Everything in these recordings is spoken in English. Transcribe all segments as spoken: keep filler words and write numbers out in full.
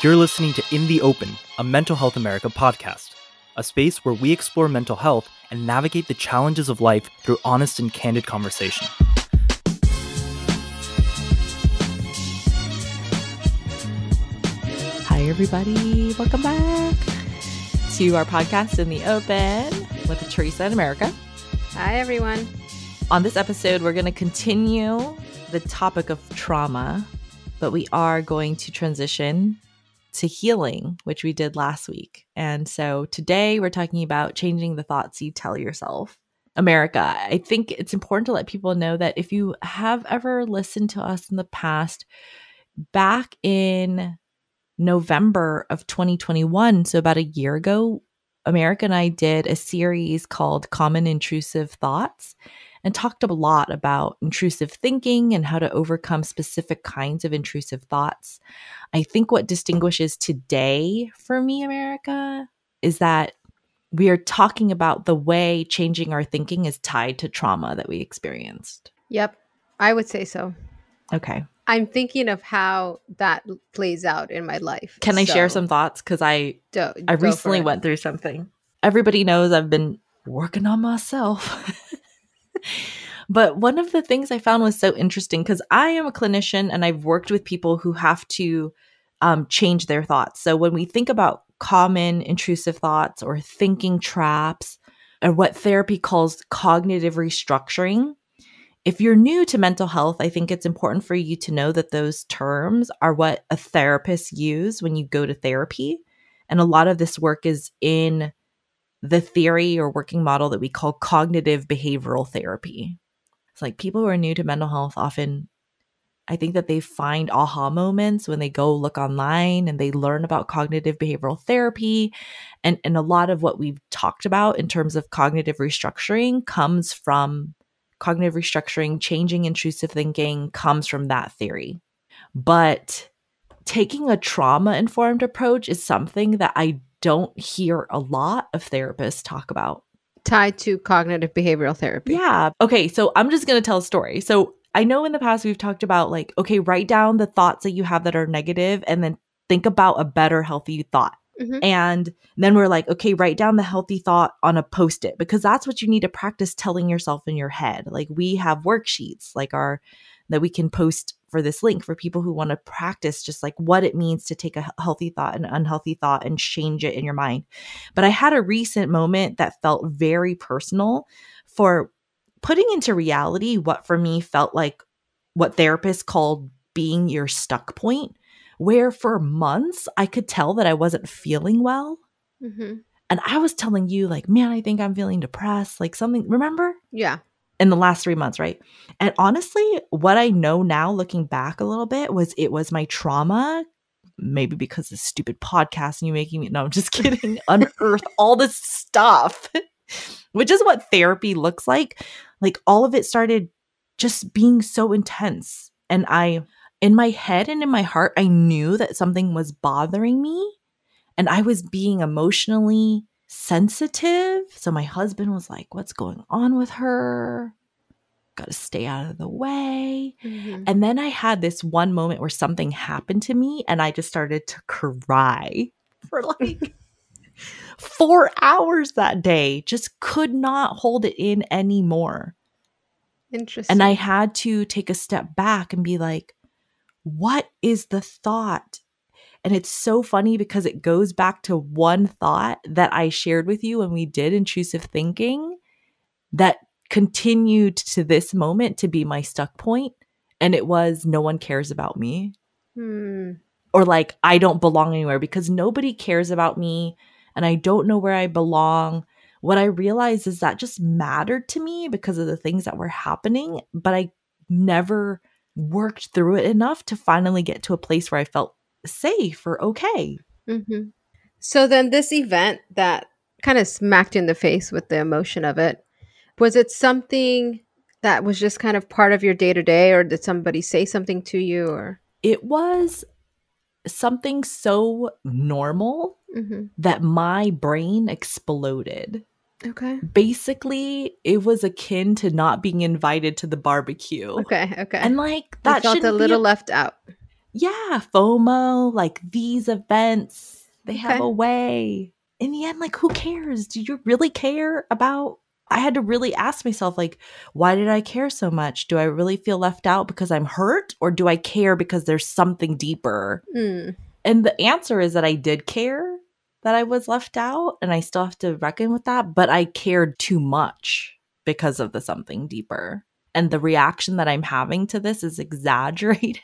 You're listening to In The Open, a Mental Health America podcast, a space where we explore mental health and navigate the challenges of life through honest and candid conversation. Hi, everybody. Welcome back to our podcast, In The Open, with Teresa and America. Hi, everyone. On this episode, we're going to continue the topic of trauma, but we are going to transition to healing, which we did last week. And so today we're talking about changing the thoughts you tell yourself. America, I think it's important to let people know that if you have ever listened to us in the past, back in November of twenty twenty-one, so about a year ago, America and I did a series called Common Intrusive Thoughts and talked a lot about intrusive thinking and how to overcome specific kinds of intrusive thoughts. I think what distinguishes today for me, America, is that we are talking about the way changing our thinking is tied to trauma that we experienced. Yep, I would say so. Okay. I'm thinking of how that plays out in my life. Can I so, share some thoughts? Because I, do, I recently went through something. Everybody knows I've been working on myself. But one of the things I found was so interesting because I am a clinician and I've worked with people who have to um, change their thoughts. So when we think about common intrusive thoughts or thinking traps or what therapy calls cognitive restructuring, if you're new to mental health, I think it's important for you to know that those terms are what a therapist uses when you go to therapy. And a lot of this work is in the theory or working model that we call cognitive behavioral therapy. It's like people who are new to mental health often, I think that they find aha moments when they go look online and they learn about cognitive behavioral therapy. And, and a lot of what we've talked about in terms of cognitive restructuring comes from cognitive restructuring, changing intrusive thinking comes from that theory. But taking a trauma-informed approach is something that I don't hear a lot of therapists talk about. Tied to cognitive behavioral therapy. Yeah. Okay. So I'm just going to tell a story. So I know in the past we've talked about like, okay, write down the thoughts that you have that are negative and then think about a better healthy thought. Mm-hmm. And then we're like, okay, write down the healthy thought on a Post-it because that's what you need to practice telling yourself in your head. Like we have worksheets like our that we can post for this link for people who want to practice just like what it means to take a healthy thought and unhealthy thought and change it in your mind. But I had a recent moment that felt very personal for putting into reality what for me felt like what therapists called being your stuck point, where for months I could tell that I wasn't feeling well. Mm-hmm. And I was telling you like, man, I think I'm feeling depressed, like something, remember? Yeah. In the last three months, right? And honestly, what I know now looking back a little bit was it was my trauma, maybe because of this stupid podcast and you making me, no, I'm just kidding, unearth all this stuff, which is what therapy looks like. Like all of it started just being so intense. And I, in my head and in my heart, I knew that something was bothering me and I was being emotionally sensitive. So my husband was like, what's going on with her? Got to stay out of the way. Mm-hmm. And then I had this one moment where something happened to me and I just started to cry for like four hours that day. Just could not hold it in anymore. Interesting. And I had to take a step back and be like, what is the thought? And it's so funny because it goes back to one thought that I shared with you when we did intrusive thinking that continued to this moment to be my stuck point. And it was, no one cares about me. Hmm. Or like, I don't belong anywhere because nobody cares about me and I don't know where I belong. What I realized is that just mattered to me because of the things that were happening, but I never worked through it enough to finally get to a place where I felt safe or okay. Mm-hmm. So then this event that kind of smacked in the face with the emotion of it, was it something that was just kind of part of your day-to-day or did somebody say something to you? Or it was something so normal mm-hmm. that my brain exploded. Okay. Basically, it was akin to not being invited to the barbecue. Okay, okay. And like that you felt a little be- left out. Yeah, FOMO, like these events, they okay. have a way. In the end, like, who cares? Do you really care about? I had to really ask myself, like, why did I care so much? Do I really feel left out because I'm hurt, or do I care because there's something deeper? Mm. And the answer is that I did care that I was left out, and I still have to reckon with that, but I cared too much because of the something deeper. And the reaction that I'm having to this is exaggerated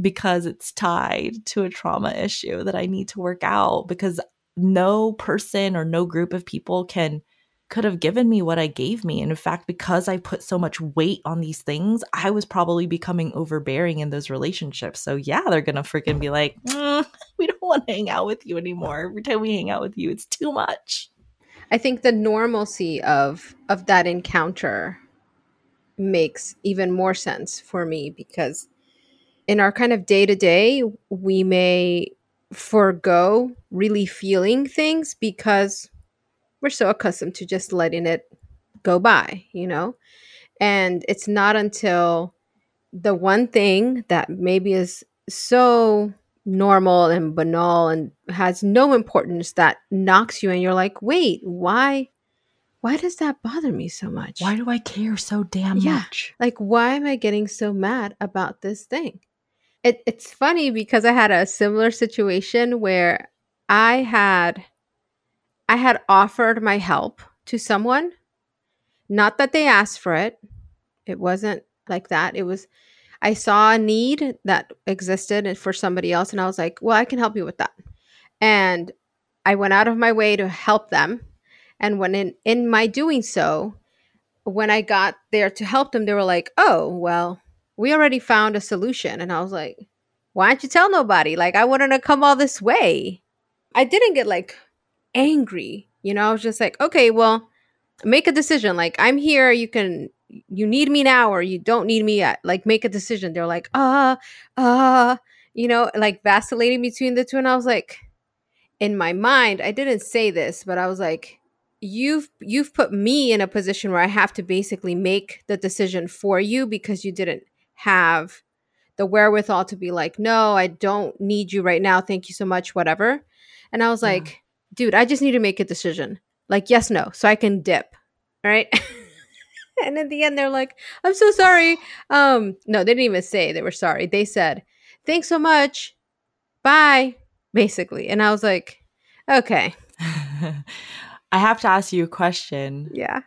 because it's tied to a trauma issue that I need to work out, because no person or no group of people can could have given me what I gave me. And in fact, because I put so much weight on these things, I was probably becoming overbearing in those relationships. So yeah, they're going to freaking be like, mm, we don't want to hang out with you anymore. Every time we hang out with you, it's too much. I think the normalcy of of that encounter makes even more sense for me, because in our kind of day-to-day, we may forego really feeling things because we're so accustomed to just letting it go by, you know? And it's not until the one thing that maybe is so normal and banal and has no importance that knocks you, and you're like, wait, why? Why does that bother me so much? Why do I care so damn yeah. much? Like, why am I getting so mad about this thing? It, it's funny because I had a similar situation where I had, I had offered my help to someone. Not that they asked for it. It wasn't like that. It was, I saw a need that existed for somebody else, and I was like, well, I can help you with that. And I went out of my way to help them. And when in, in my doing so, when I got there to help them, they were like, oh, well, we already found a solution. And I was like, why didn't you tell nobody? Like, I wouldn't have come all this way. I didn't get like angry. You know, I was just like, okay, well, make a decision. Like, I'm here. You can, you need me now or you don't need me yet. Like, make a decision. They're like, uh, uh, you know, like vacillating between the two. And I was like, in my mind, I didn't say this, but I was like, You've you've put me in a position where I have to basically make the decision for you because you didn't have the wherewithal to be like, no, I don't need you right now. Thank you so much, whatever. And I was yeah. like, dude, I just need to make a decision. Like, yes, no, so I can dip. All right. And in the end, they're like, I'm so sorry. Um, no, they didn't even say they were sorry. They said, thanks so much. Bye, basically. And I was like, okay. I have to ask you a question. Yeah.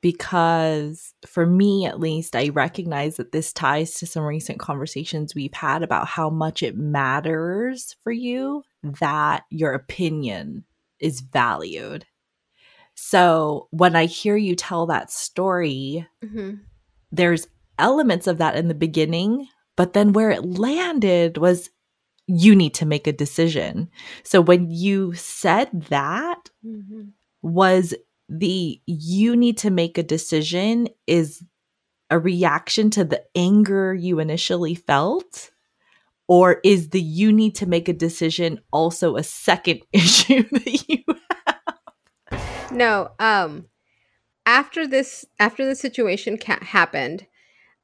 Because for me, at least, I recognize that this ties to some recent conversations we've had about how much it matters for you that your opinion is valued. So when I hear you tell that story, mm-hmm. there's elements of that in the beginning, but then where it landed was you need to make a decision. So when you said that, mm-hmm. was the you need to make a decision is a reaction to the anger you initially felt? Or is the you need to make a decision also a second issue that you have? No. Um, after this, after the situation ca- happened,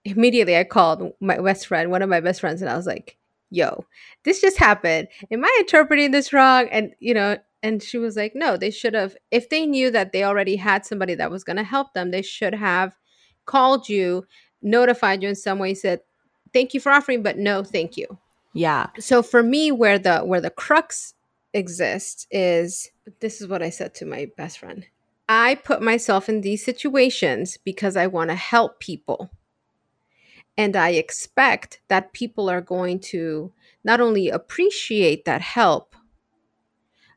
immediately I called my best friend, one of my best friends, and I was like, yo, this just happened. Am I interpreting this wrong? And, you know, and she was like, no, they should have, if they knew that they already had somebody that was going to help them, they should have called you, notified you in some way, said, thank you for offering, but no, thank you. Yeah. So for me, where the, where the crux exists is, this is what I said to my best friend. I put myself in these situations because I want to help people. And I expect that people are going to not only appreciate that help,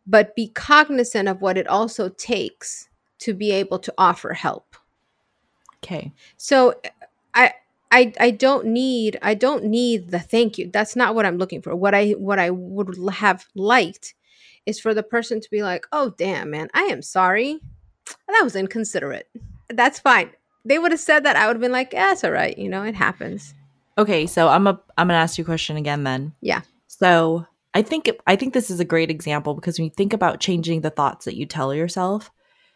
but be cognizant of what it also takes to be able to offer help. Okay. So I I I don't need I don't need the thank you. That's not what I'm looking for. What I what I would have liked is for the person to be like, "Oh damn, man, I am sorry. That was inconsiderate." That's fine. They would have said that, I would have been like, yeah, it's all right. You know, it happens. Okay. So I'm a, I'm going to ask you a question again then. Yeah. So I think, it, I think this is a great example, because when you think about changing the thoughts that you tell yourself,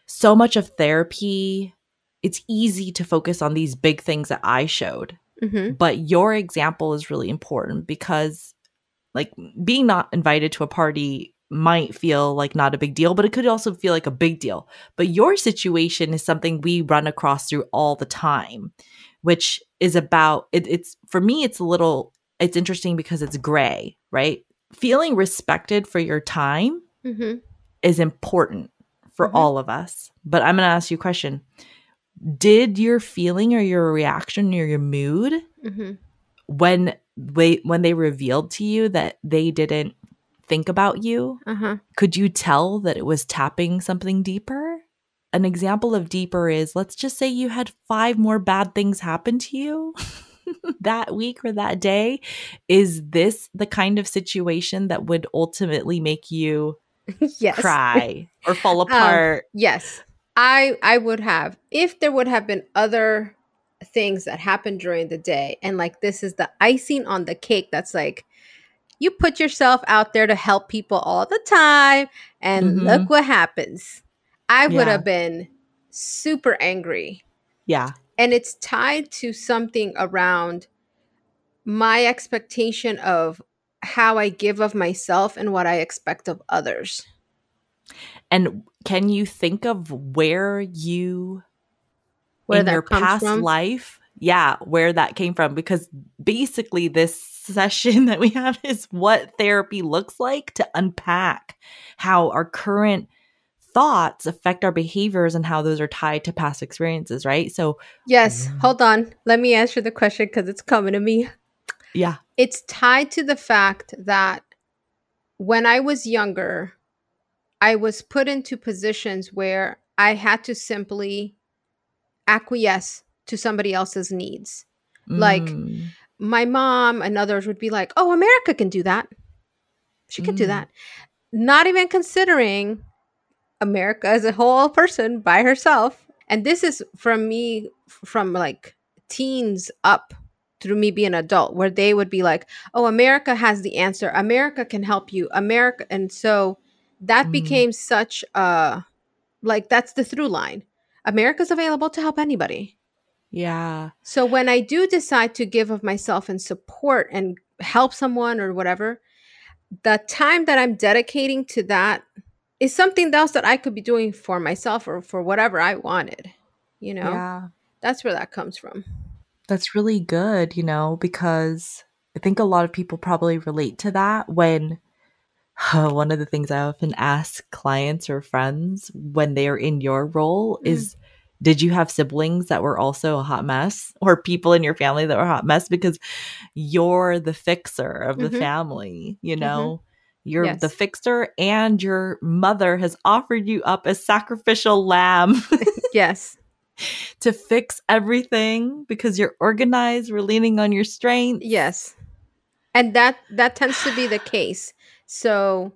so much of therapy, it's easy to focus on these big things that I showed. Mm-hmm. But your example is really important because, like, being not invited to a party might feel like not a big deal, but it could also feel like a big deal. But your situation is something we run across through all the time, which is about it, it's for me, it's a little it's interesting because it's gray, right? Feeling respected for your time mm-hmm. is important for mm-hmm. all of us. But I'm going to ask you a question. Did your feeling or your reaction or your mood mm-hmm. when they, when they revealed to you that they didn't think about you, uh-huh. could you tell that it was tapping something deeper? An example of deeper is, let's just say you had five more bad things happen to you that week or that day. Is this the kind of situation that would ultimately make you yes. cry or fall apart? Um, yes. I I would have, if there would have been other things that happened during the day, and like this is the icing on the cake that's like, you put yourself out there to help people all the time and mm-hmm. look what happens. I would yeah. have been super angry. Yeah. And it's tied to something around my expectation of how I give of myself and what I expect of others. And can you think of where you, where in your past from? life, yeah, where that came from? Because basically this session that we have is what therapy looks like, to unpack how our current thoughts affect our behaviors and how those are tied to past experiences, right? So yes, mm. hold on. Let me answer the question because it's coming to me. Yeah. It's tied to the fact that when I was younger, I was put into positions where I had to simply acquiesce to somebody else's needs. Mm. Like my mom and others would be like, oh, America can do that. She can mm. do that. Not even considering America as a whole person by herself. And this is from me from like teens up through me being an adult, where they would be like, oh, America has the answer. America can help you. America. And so that became mm. such a, like, that's the through line. America's available to help anybody. Yeah. So when I do decide to give of myself and support and help someone or whatever, the time that I'm dedicating to that is something else that I could be doing for myself or for whatever I wanted. You know, yeah. that's where that comes from. That's really good, you know, because I think a lot of people probably relate to that when Oh, one of the things I often ask clients or friends when they are in your role mm. is, did you have siblings that were also a hot mess, or people in your family that were a hot mess? Because you're the fixer of mm-hmm. the family, you know, mm-hmm. you're yes. the fixer, and your mother has offered you up as sacrificial lamb. yes. To fix everything because you're organized, we're leaning on your strength. Yes. And that, that tends to be the case. So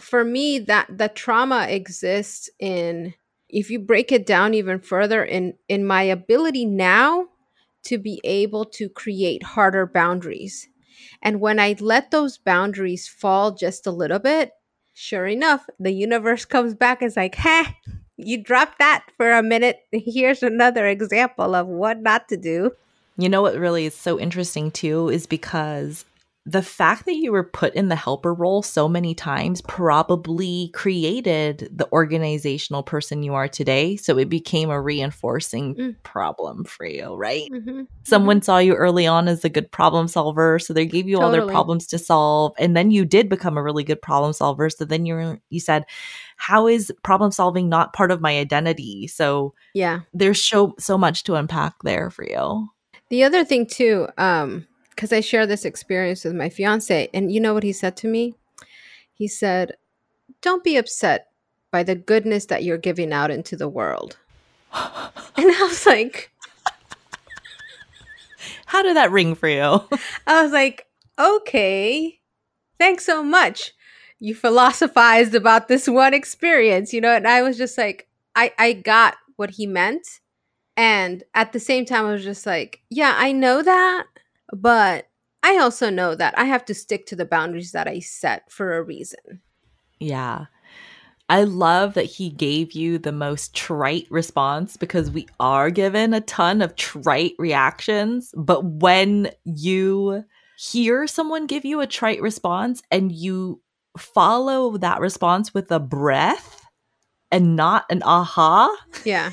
for me, that the trauma exists in, if you break it down even further, in, in my ability now to be able to create harder boundaries. And when I let those boundaries fall just a little bit, sure enough, the universe comes back and is like, hey, you dropped that for a minute. Here's another example of what not to do. You know what really is so interesting too is because the fact that you were put in the helper role so many times probably created the organizational person you are today. So it became a reinforcing mm. problem for you, right? Mm-hmm. Someone mm-hmm. saw you early on as a good problem solver. So they gave you totally. all their problems to solve. And then you did become a really good problem solver. So then you you said, how is problem solving not part of my identity? So yeah, there's so, so much to unpack there for you. The other thing too, um, because I share this experience with my fiance, and you know what he said to me? He said, don't be upset by the goodness that you're giving out into the world. And I was like, how did that ring for you? I was like, okay, thanks so much. You philosophized about this one experience, you know? And I was just like, I, I got what he meant. And at the same time, I was just like, yeah, I know that. But I also know that I have to stick to the boundaries that I set for a reason. Yeah. I love that he gave you the most trite response, because we are given a ton of trite reactions. But when you hear someone give you a trite response and you follow that response with a breath and not an aha, yeah,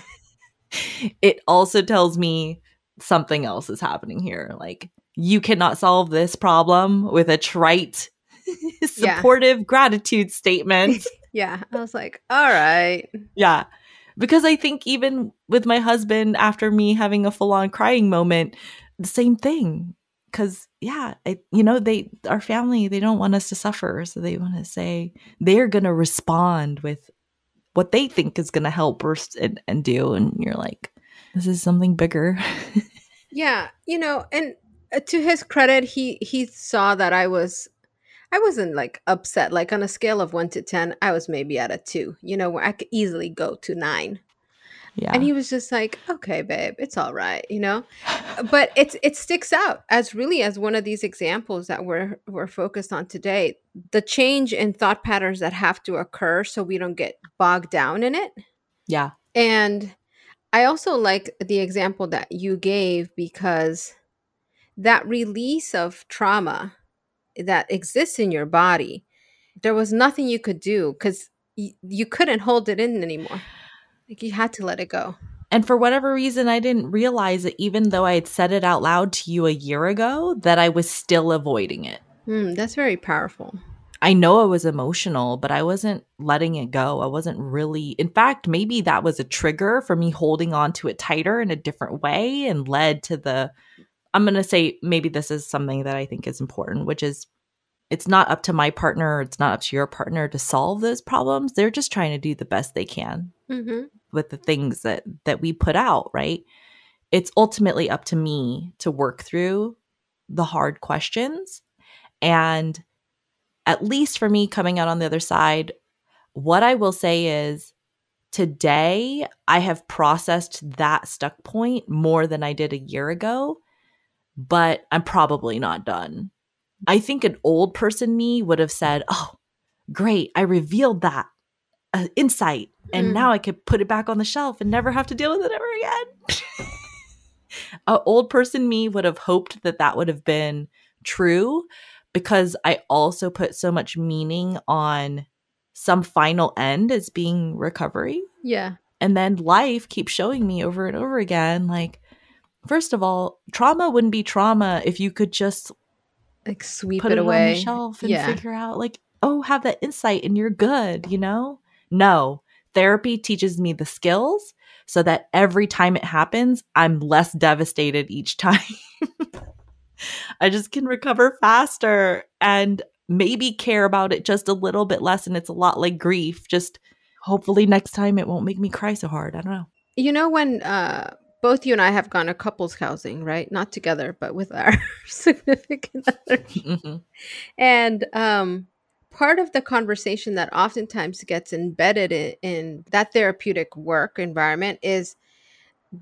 it also tells me something else is happening here. Like, you cannot solve this problem with a trite, supportive yeah. gratitude statement. Yeah. I was like, all right. Yeah. Because I think even with my husband, after me having a full-on crying moment, the same thing. Because, yeah, I, you know, they, our family, they don't want us to suffer. So they want to say, they're going to respond with what they think is going to help and, and do. And you're like, this is something bigger. Yeah. You know, and to his credit, he, he saw that I was, I wasn't like upset. Like, on a scale of one to ten, I was maybe at a two, you know, where I could easily go to nine. Yeah. And he was just like, okay, babe, it's all right, you know. But it's it sticks out as really as one of these examples that we're we're focused on today. The change in thought patterns that have to occur so we don't get bogged down in it. Yeah. And I also like the example that you gave, because that release of trauma that exists in your body, there was nothing you could do, because y- you couldn't hold it in anymore. Like, you had to let it go. And for whatever reason, I didn't realize that even though I had said it out loud to you a year ago, that I was still avoiding it. Mm, that's very powerful. I know I was emotional, but I wasn't letting it go. I wasn't really – in fact, maybe that was a trigger for me holding on to it tighter in a different way, and led to the – I'm going to say maybe this is something that I think is important, which is it's not up to my partner. It's not up to your partner to solve those problems. They're just trying to do the best they can. Mm-hmm. With the things that that we put out, right? It's ultimately up to me to work through the hard questions. And at least for me, coming out on the other side, what I will say is today I have processed that stuck point more than I did a year ago, but I'm probably not done. I think an old person me would have said, oh, great, I revealed that uh, insight. And mm. now I could put it back on the shelf and never have to deal with it ever again. An old person me would have hoped that that would have been true, because I also put so much meaning on some final end as being recovery. Yeah. And then life keeps showing me over and over again, like, first of all, trauma wouldn't be trauma if you could just like sweep put it, it away on the shelf and yeah. figure out like, oh, have that insight and you're good, you know? No. Therapy teaches me the skills so that every time it happens, I'm less devastated each time. I just can recover faster and maybe care about it just a little bit less. And it's a lot like grief. Just hopefully next time it won't make me cry so hard. I don't know. You know, when uh, both you and I have gone to couples housing, right? Not together, but with our significant other. Mm-hmm. And um part of the conversation that oftentimes gets embedded in, in that therapeutic work environment is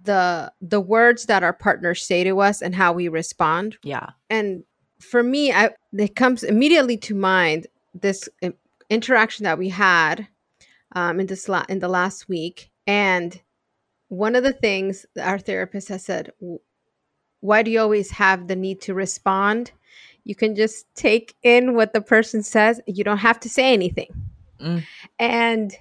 the the words that our partners say to us and how we respond. Yeah. And for me, I, it comes immediately to mind this uh, interaction that we had um, in, this la- in the last week. And one of the things our therapist has said, why do you always have the need to respond? You can just take in what the person says. You don't have to say anything. Mm. And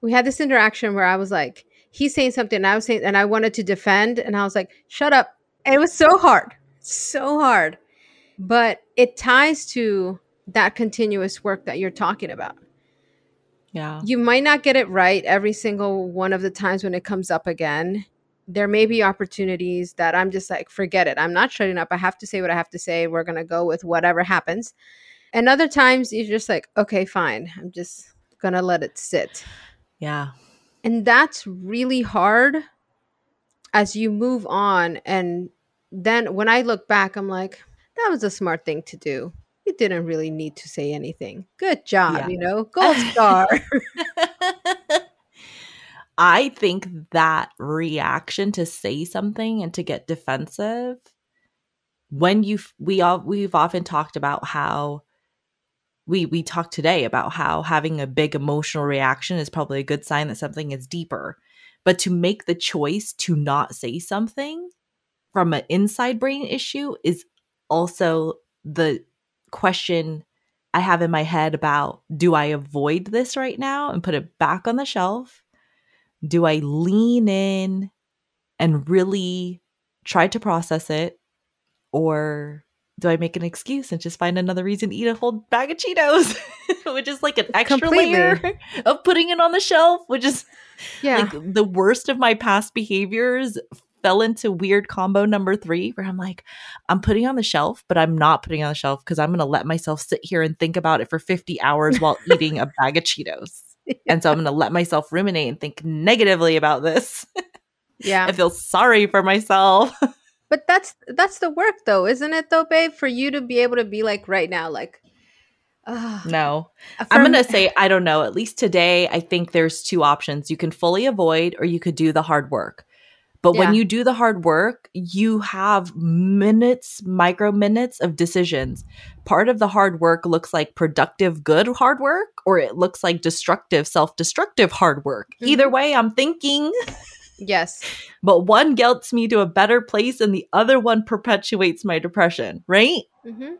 we had this interaction where I was like, he's saying something, and I was saying, and I wanted to defend, and I was like, shut up. And it was so hard, so hard. But it ties to that continuous work that you're talking about. Yeah. You might not get it right every single one of the times when it comes up again. There may be opportunities that I'm just like, forget it. I'm not shutting up. I have to say what I have to say. We're going to go with whatever happens. And other times you're just like, okay, fine. I'm just going to let it sit. Yeah. And that's really hard as you move on. And then when I look back, I'm like, that was a smart thing to do. You didn't really need to say anything. Good job. Yeah. You know, gold star. I think that reaction to say something and to get defensive, when you we all we've often talked about how we we talked today about how having a big emotional reaction is probably a good sign that something is deeper. But to make the choice to not say something from an inside brain issue is also the question I have in my head about, do I avoid this right now and put it back on the shelf? Do I lean in and really try to process it? Or do I make an excuse and just find another reason to eat a whole bag of Cheetos, which is like an extra Completely. layer of putting it on the shelf, which is yeah. like the worst of my past behaviors fell into weird combo number three, where I'm like, I'm putting on the shelf, but I'm not putting on the shelf because I'm going to let myself sit here and think about it for fifty hours while eating a bag of Cheetos. Yeah. And so I'm going to let myself ruminate and think negatively about this. Yeah. I feel sorry for myself. But that's that's the work, though, isn't it, though, babe? For you to be able to be like right now, like, uh, no, affirm- I'm going to say, I don't know. At least today, I think there's two options. You can fully avoid, or you could do the hard work. But yeah. when you do the hard work, you have minutes, micro minutes of decisions. Part of the hard work looks like productive, good hard work, or it looks like destructive, self-destructive hard work. Mm-hmm. Either way, I'm thinking. Yes. But one gets me to a better place and the other one perpetuates my depression, right? Mm-hmm. Mm-hmm.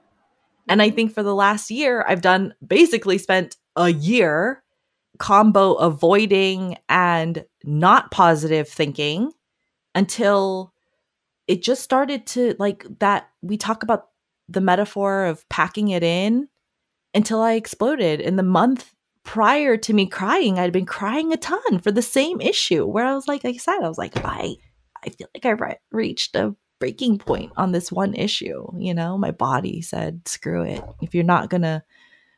And I think for the last year, I've done basically spent a year combo avoiding and not positive thinking until it just started to, like, that we talk about the metaphor of packing it in until I exploded in the month. Prior to me crying, I'd been crying a ton for the same issue where I was like, like I said, I was like, I, I feel like I re- reached a breaking point on this one issue. You know, my body said, screw it. If you're not going to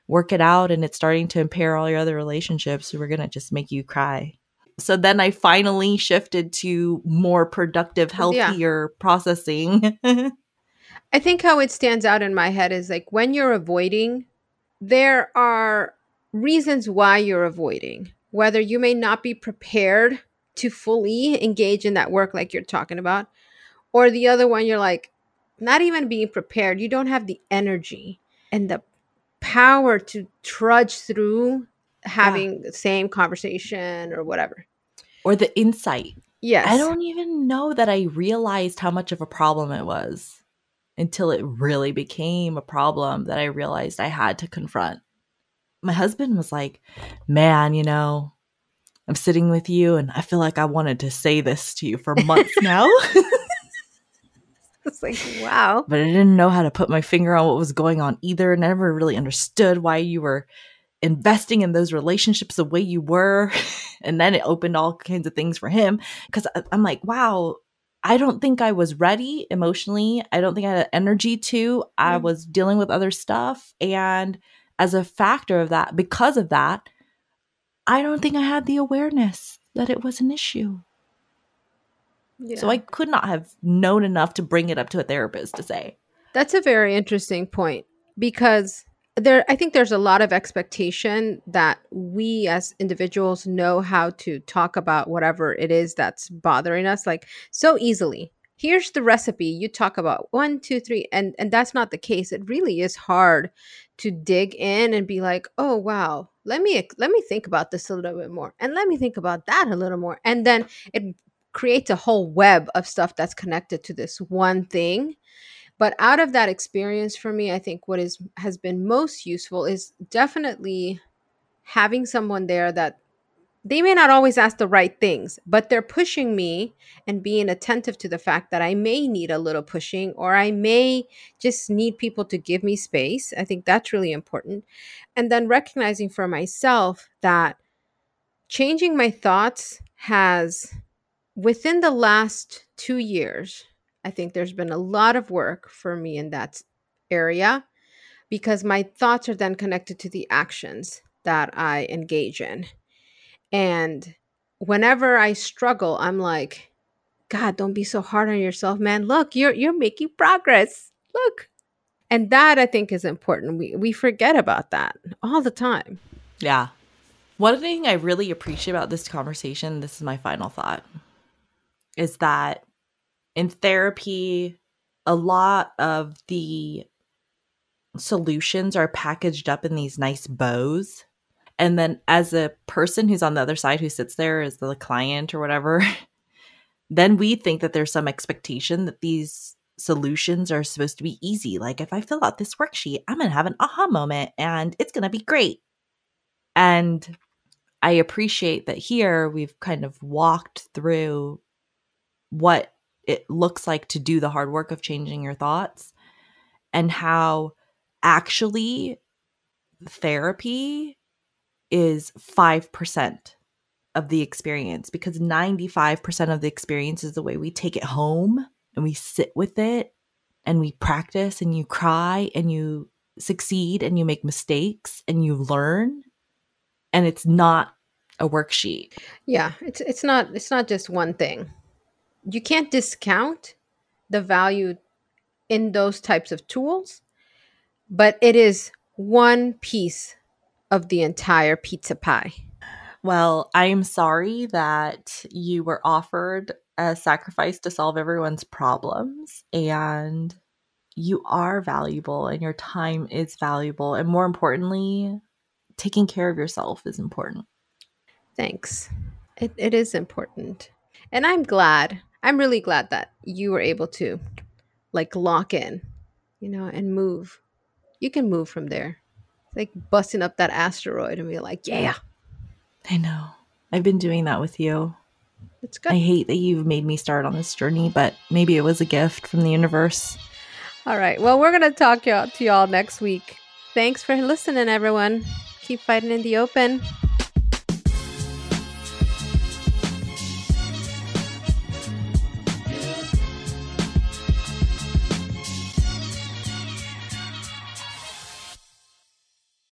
work it out and it's starting to impair all your other relationships, we're going to just make you cry. So then I finally shifted to more productive, healthier yeah. processing. I think how it stands out in my head is like when you're avoiding, there are reasons why you're avoiding, whether you may not be prepared to fully engage in that work like you're talking about, or the other one, you're like not even being prepared. You don't have the energy and the power to trudge through having yeah. the same conversation or whatever. Or the insight. Yes. I don't even know that I realized how much of a problem it was until it really became a problem that I realized I had to confront. My husband was like, man, you know, I'm sitting with you and I feel like I wanted to say this to you for months now. It's like, wow. But I didn't know how to put my finger on what was going on either. And I never really understood why you were investing in those relationships the way you were. And then it opened all kinds of things for him. Because I'm like, wow, I don't think I was ready emotionally. I don't think I had energy to. Mm. I was dealing with other stuff. And as a factor of that, because of that, I don't think I had the awareness that it was an issue. Yeah. So I could not have known enough to bring it up to a therapist to say. That's a very interesting point, because there, I think there's a lot of expectation that we as individuals know how to talk about whatever it is that's bothering us, like so easily. Here's the recipe. You talk about one, two, three, and, and that's not the case. It really is hard to dig in and be like, oh, wow, let me let me think about this a little bit more. And let me think about that a little more. And then it creates a whole web of stuff that's connected to this one thing. But out of that experience for me, I think what is has been most useful is definitely having someone there that they may not always ask the right things, but they're pushing me and being attentive to the fact that I may need a little pushing, or I may just need people to give me space. I think that's really important. And then recognizing for myself that changing my thoughts has, within the last two years, I think there's been a lot of work for me in that area, because my thoughts are then connected to the actions that I engage in. And whenever I struggle, I'm like, God, don't be so hard on yourself, man. Look, you're you're making progress. Look. And that, I think, is important. We we forget about that all the time. Yeah. One thing I really appreciate about this conversation, this is my final thought, is that in therapy, a lot of the solutions are packaged up in these nice bows. And then as a person who's on the other side, who sits there as the client or whatever, then we think that there's some expectation that these solutions are supposed to be easy. Like, if I fill out this worksheet, I'm going to have an aha moment and it's going to be great. And I appreciate that here we've kind of walked through what it looks like to do the hard work of changing your thoughts and how actually therapy is five percent of the experience, because ninety-five percent of the experience is the way we take it home and we sit with it and we practice and you cry and you succeed and you make mistakes and you learn. And it's not a worksheet. Yeah, it's it's not it's not just one thing. You can't discount the value in those types of tools, but it is one piece of the entire pizza pie. Well, I am sorry that you were offered a sacrifice to solve everyone's problems, and you are valuable and your time is valuable. And more importantly, taking care of yourself is important. Thanks. It, it is important. And I'm glad. I'm really glad that you were able to like lock in, you know, and move. You can move from there. It's like busting up that asteroid and be like, yeah. I know. I've been doing that with you. It's good. I hate that you've made me start on this journey, but maybe it was a gift from the universe. All right. Well, we're going to talk to y'all next week. Thanks for listening, everyone. Keep fighting in the open.